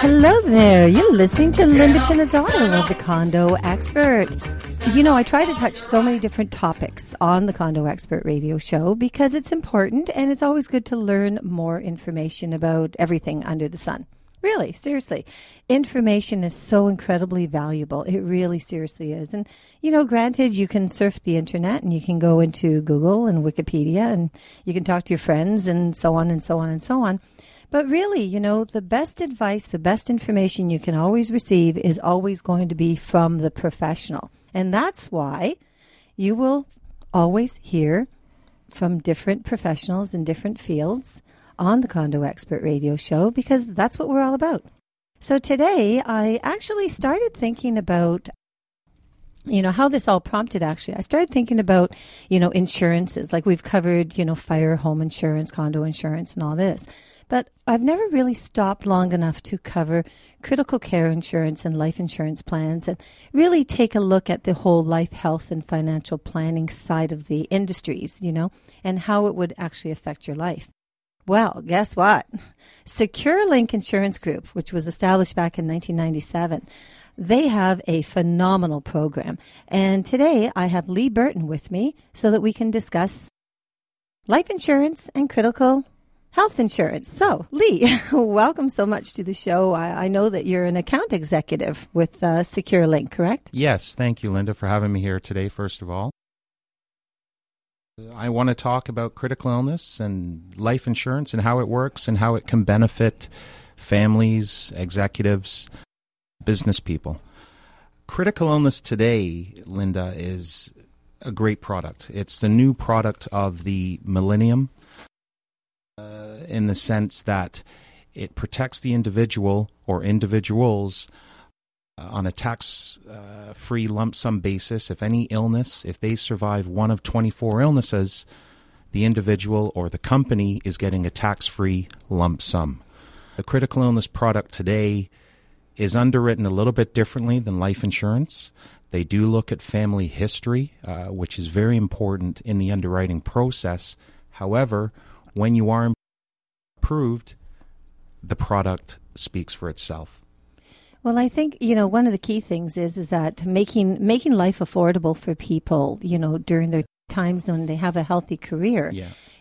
Hello there. You're listening to Linda Pinizzotto of the Condo Expert. You know, I try to touch so many different topics on the Condo Expert radio show because it's important and it's always good to learn more information about everything under the sun. Really, seriously. Information is so incredibly valuable. It really seriously is. And, you know, granted, you can surf the internet and you can go into Google and Wikipedia and you can talk to your friends and so on and so on and so on. But really, you know, the best advice, the best information you can always receive is always going to be from the professional. And that's why you will always hear from different professionals in different fields on the Condo Expert Radio Show, because that's what we're all about. So today, I actually started thinking about, you know, how this all prompted, actually. I started thinking about, you know, insurances, like we've covered, you know, fire, home insurance, condo insurance, and all this. But I've never really stopped long enough to cover critical care insurance and life insurance plans and really take a look at the whole life, health, and financial planning side of the industries, you know, and how it would actually affect your life. Well, guess what? SecureLink Insurance Group, which was established back in 1997, they have a phenomenal program. And today I have Lee Burton with me so that we can discuss life insurance and critical health insurance. So, Lee, welcome so much to the show. I know that you're an account executive with SecureLink, correct? Yes. Thank you, Linda, for having me here today, first of all. I want to talk about critical illness and life insurance and how it works and how it can benefit families, executives, business people. Critical illness today, Linda, is a great product. It's the new product of the millennium in the sense that it protects the individual or individuals on a tax-free lump sum basis. If any illness, if they survive one of 24 illnesses, the individual or the company is getting a tax-free lump sum. The critical illness product today is underwritten a little bit differently than life insurance. They do look at family history, which is very important in the underwriting process. However, when you are approved, the product speaks for itself. Well, I think, you know, one of the key things is that making life affordable for people, you know, during their times when they have a healthy career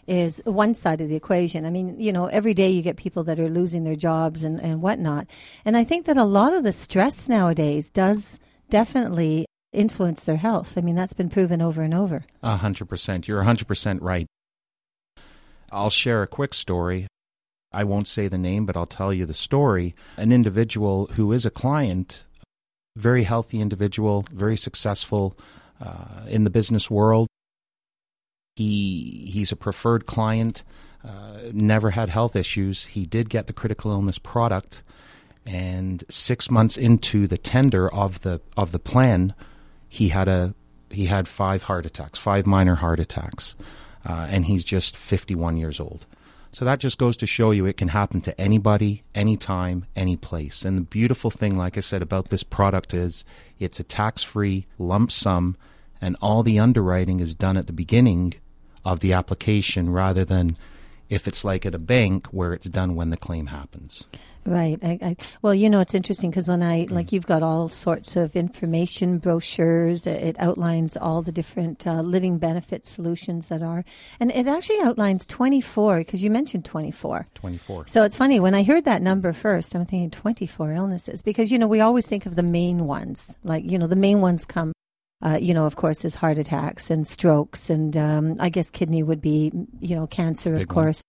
is one side of the equation. I mean, you know, every day you get people that are losing their jobs and whatnot. And I think that a lot of the stress nowadays does definitely influence their health. I mean, that's been proven over and over. 100%. You're 100% right. I'll share a quick story. I won't say the name, but I'll tell you the story. An individual who is a client, very healthy individual, very successful in the business world. He's a preferred client, never had health issues. He did get the critical illness product, and 6 months into the tender of the plan, he had 5 heart attacks, 5 minor heart attacks, and he's just 51 years old. So that just goes to show you it can happen to anybody, anytime, any place. And the beautiful thing, like I said, about this product is it's a tax-free lump sum, and all the underwriting is done at the beginning of the application rather than if it's like at a bank where it's done when the claim happens. Right. Well, you know, it's interesting because when like you've got all sorts of information, brochures, it outlines all the different living benefit solutions that are. And it actually outlines 24 because you mentioned 24. 24. So it's funny. When I heard that number first, I'm thinking 24 illnesses because, you know, we always think of the main ones. Like, you know, the main ones come, you know, of course, is heart attacks and strokes and I guess kidney would be, you know, cancer, of course.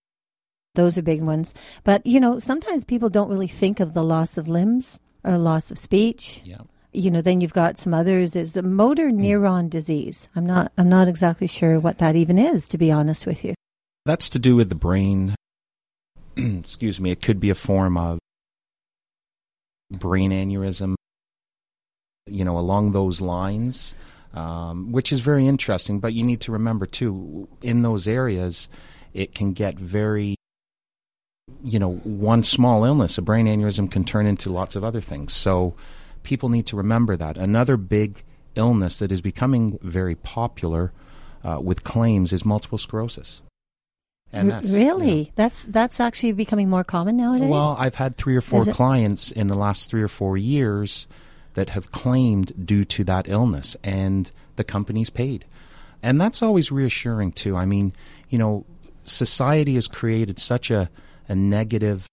Those are big ones. But, you know, sometimes people don't really think of the loss of limbs or loss of speech. Yeah. You know, then you've got some others is the motor neuron disease. I'm not exactly sure what that even is, to be honest with you. That's to do with the brain. Excuse me. It could be a form of brain aneurysm, you know, along those lines, which is very interesting. But you need to remember, too, in those areas, it can get very, you know, one small illness, a brain aneurysm, can turn into lots of other things. So people need to remember that. Another big illness that is becoming very popular with claims is multiple sclerosis. and us. Really? Yeah. That's actually becoming more common nowadays? Well, I've had 3 or 4 clients in the last 3 or 4 years that have claimed due to that illness, and the company's paid. And that's always reassuring, too. I mean, you know, society has created such a negative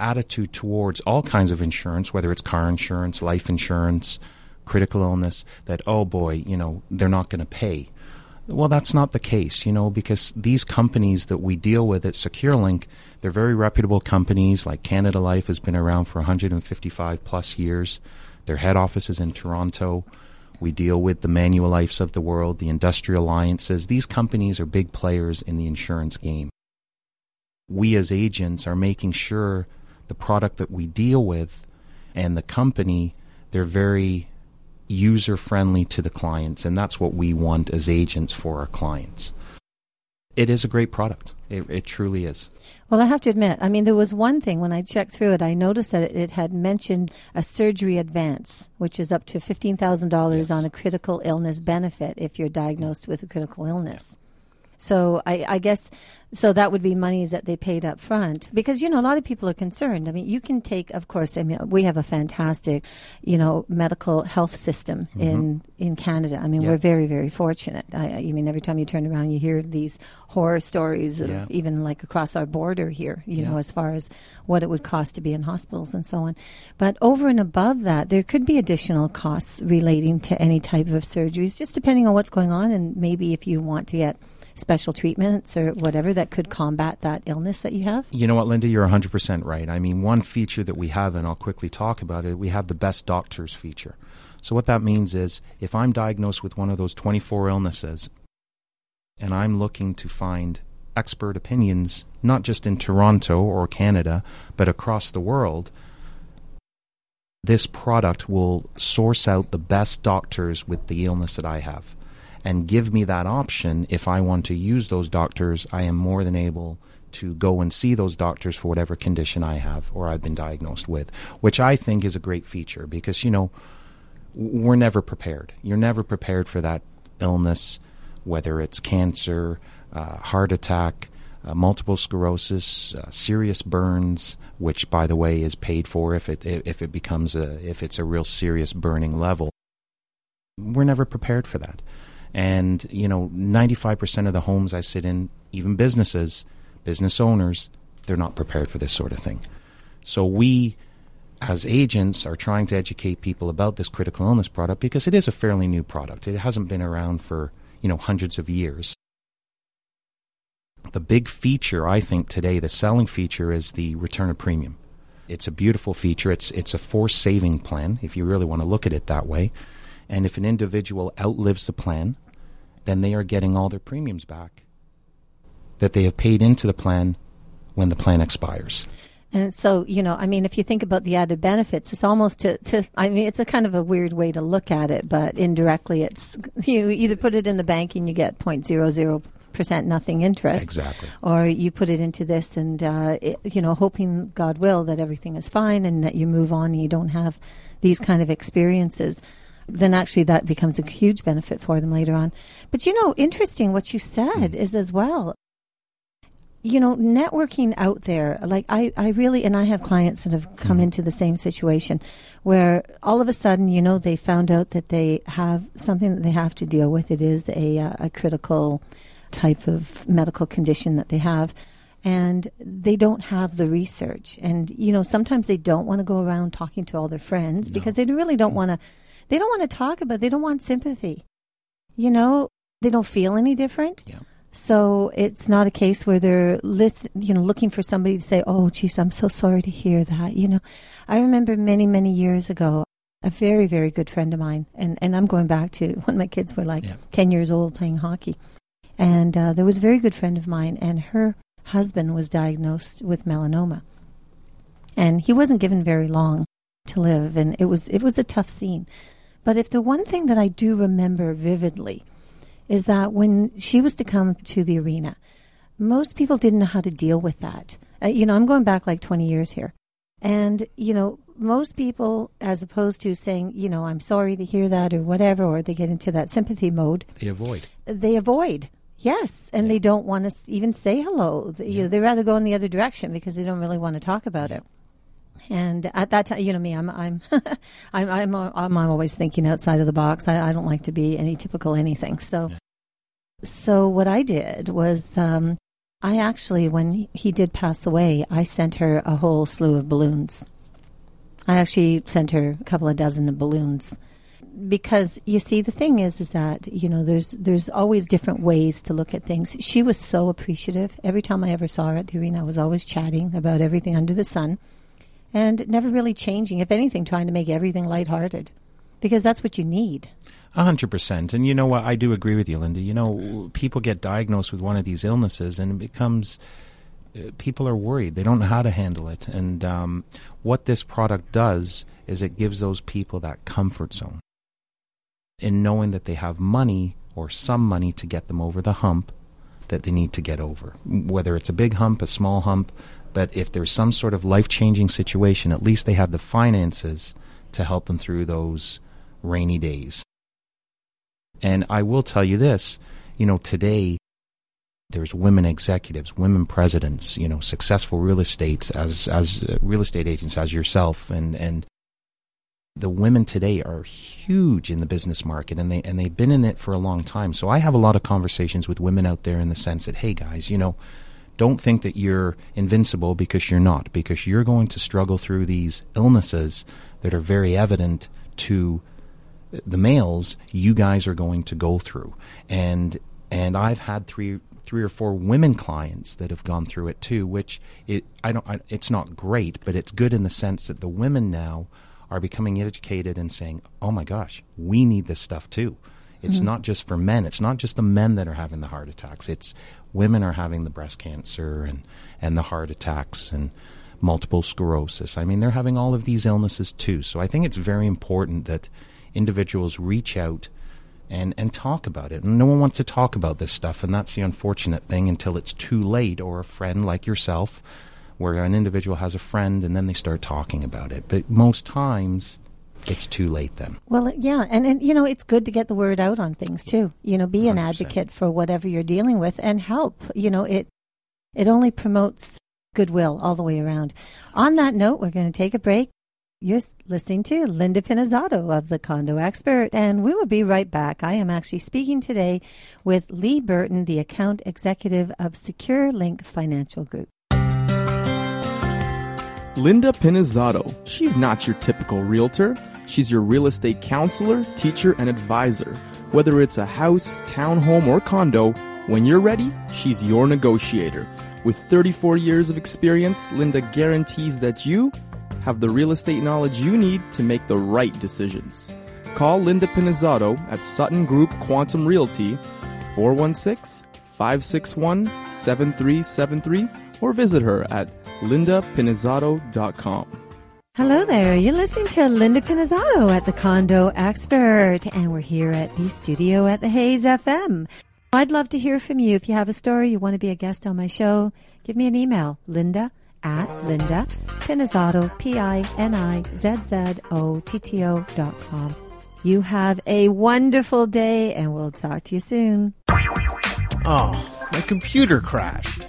attitude towards all kinds of insurance, whether it's car insurance, life insurance, critical illness, that, oh, boy, you know, they're not going to pay. Well, that's not the case, you know, because these companies that we deal with at SecureLink, they're very reputable companies. Like Canada Life has been around for 155-plus years. Their head office is in Toronto. We deal with the Manulifes of the world, the Industrial Alliances. These companies are big players in the insurance game. We as agents are making sure the product that we deal with and the company, they're very user-friendly to the clients, and that's what we want as agents for our clients. It is a great product. It truly is. Well, I have to admit, I mean, there was one thing when I checked through it, I noticed that it had mentioned a surgery advance, which is up to $15,000 on a critical illness benefit if you're diagnosed with a critical illness. So I guess, so that would be monies that they paid up front, because, you know, a lot of people are concerned. I mean, you can take, of course, I mean, we have a fantastic, you know, medical health system in Canada. I mean, we're very, very fortunate. I mean, every time you turn around, you hear these horror stories of even like across our border here, you know, as far as what it would cost to be in hospitals and so on. But over and above that, there could be additional costs relating to any type of surgeries, just depending on what's going on, and maybe if you want to get special treatments or whatever that could combat that illness that you have? You know what, Linda, you're 100% right. I mean, one feature that we have, and I'll quickly talk about it, we have the best doctors feature. So what that means is if I'm diagnosed with one of those 24 illnesses and I'm looking to find expert opinions, not just in Toronto or Canada, but across the world, this product will source out the best doctors with the illness that I have, and give me that option. If I want to use those doctors, I am more than able to go and see those doctors for whatever condition I have or I've been diagnosed with, which I think is a great feature because, you know, we're never prepared. You're never prepared for that illness, whether it's cancer, heart attack, multiple sclerosis, serious burns, which, by the way, is paid for if it's a real serious burning level. We're never prepared for that. And, you know, 95% of the homes I sit in, even businesses, business owners, they're not prepared for this sort of thing. So we, as agents, are trying to educate people about this critical illness product because it is a fairly new product. It hasn't been around for, you know, hundreds of years. The big feature, I think, today, the selling feature is the return of premium. It's a beautiful feature. It's a forced saving plan, if you really want to look at it that way. And if an individual outlives the plan, then they are getting all their premiums back that they have paid into the plan when the plan expires. And so, you know, I mean, if you think about the added benefits, it's almost I mean, it's a kind of a weird way to look at it, but indirectly it's, you either put it in the bank and you get 0.00% nothing interest. Exactly. Or you put it into this and, you know, hoping, God will, that everything is fine and that you move on and you don't have these kind of experiences. Then actually that becomes a huge benefit for them later on. But, you know, interesting what you said is as well, you know, networking out there. Like I really, and I have clients that have come into the same situation where all of a sudden, you know, they found out that they have something that they have to deal with. It is a critical type of medical condition that they have. And they don't have the research. And, you know, sometimes they don't want to go around talking to all their friends because they really don't want to. They don't want to talk about it. They don't want sympathy. You know, they don't feel any different. Yeah. So it's not a case where they're looking for somebody to say, oh, geez, I'm so sorry to hear that. You know, I remember many, many years ago, a very, very good friend of mine, and I'm going back to when my kids were 10 years old playing hockey. And there was a very good friend of mine, and her husband was diagnosed with melanoma. And he wasn't given very long to live, and it was a tough scene. But if the one thing that I do remember vividly is that when she was to come to the arena, most people didn't know how to deal with that. You know, I'm going back 20 years here. And, you know, most people, as opposed to saying, you know, I'm sorry to hear that or whatever, or they get into that sympathy mode. They avoid. Yes, and they don't want to even say hello. You know, they rather go in the other direction because they don't really want to talk about it. And at that time, you know me, I'm always thinking outside of the box. I don't like to be any typical anything. So what I did was, I actually, when he did pass away, I sent her a whole slew of balloons. I actually sent her a couple of dozen of balloons. Because you see, the thing is that, you know, there's always different ways to look at things. She was so appreciative. Every time I ever saw her at the arena, I was always chatting about everything under the sun, and never really changing. If anything, trying to make everything lighthearted, because that's what you need. 100%. And you know what? I do agree with you, Linda. You know, people get diagnosed with one of these illnesses, and it becomes. People are worried. They don't know how to handle it. And what this product does is it gives those people that comfort zone in knowing that they have money or some money to get them over the hump that they need to get over, whether it's a big hump, a small hump. But if there's some sort of life-changing situation, at least they have the finances to help them through those rainy days. And I will tell you this, you know, today there's women executives, women presidents, you know, successful real estate as real estate agents as yourself, and the women today are huge in the business market, and they've been in it for a long time. So I have a lot of conversations with women out there in the sense that, hey guys, you know, don't think that you're invincible, because you're not, because you're going to struggle through these illnesses that are very evident to the males you guys are going to go through. And I've had three or four women clients that have gone through it too, which it's not great, but it's good in the sense that the women now are becoming educated and saying, oh my gosh, we need this stuff too. It's not just for men. It's not just the men that are having the heart attacks. It's women are having the breast cancer and the heart attacks and multiple sclerosis. I mean, they're having all of these illnesses too. So I think it's very important that individuals reach out and talk about it. And no one wants to talk about this stuff, and that's the unfortunate thing, until it's too late, or a friend like yourself, where an individual has a friend and then they start talking about it. But most times it's too late then. Well, yeah. And you know, it's good to get the word out on things too. You know, be an 100%. Advocate for whatever you're dealing with and help. You know, it only promotes goodwill all the way around. On that note, we're going to take a break. You're listening to Linda Pinizzotto of the Condo Expert, and we will be right back. I am actually speaking today with Lee Burton, the account executive of SecureLink Financial Group. Linda Pinizzotto. She's not your typical realtor. She's your real estate counselor, teacher, and advisor. Whether it's a house, townhome, or condo, when you're ready, she's your negotiator. With 34 years of experience, Linda guarantees that you have the real estate knowledge you need to make the right decisions. Call Linda Pinizzotto at Sutton Group Quantum Realty, 416-561-7373, or visit her at LindaPinizzotto.com. Hello there. You're listening to Linda Pinizzotto at the Condo Expert, and we're here at the studio at the Hayes FM. I'd love to hear from you. If you have a story, you want to be a guest on my show, give me an email, Linda@LindaPinizzotto, PINIZZOTTO.com. You have a wonderful day, and we'll talk to you soon. Oh, my computer crashed.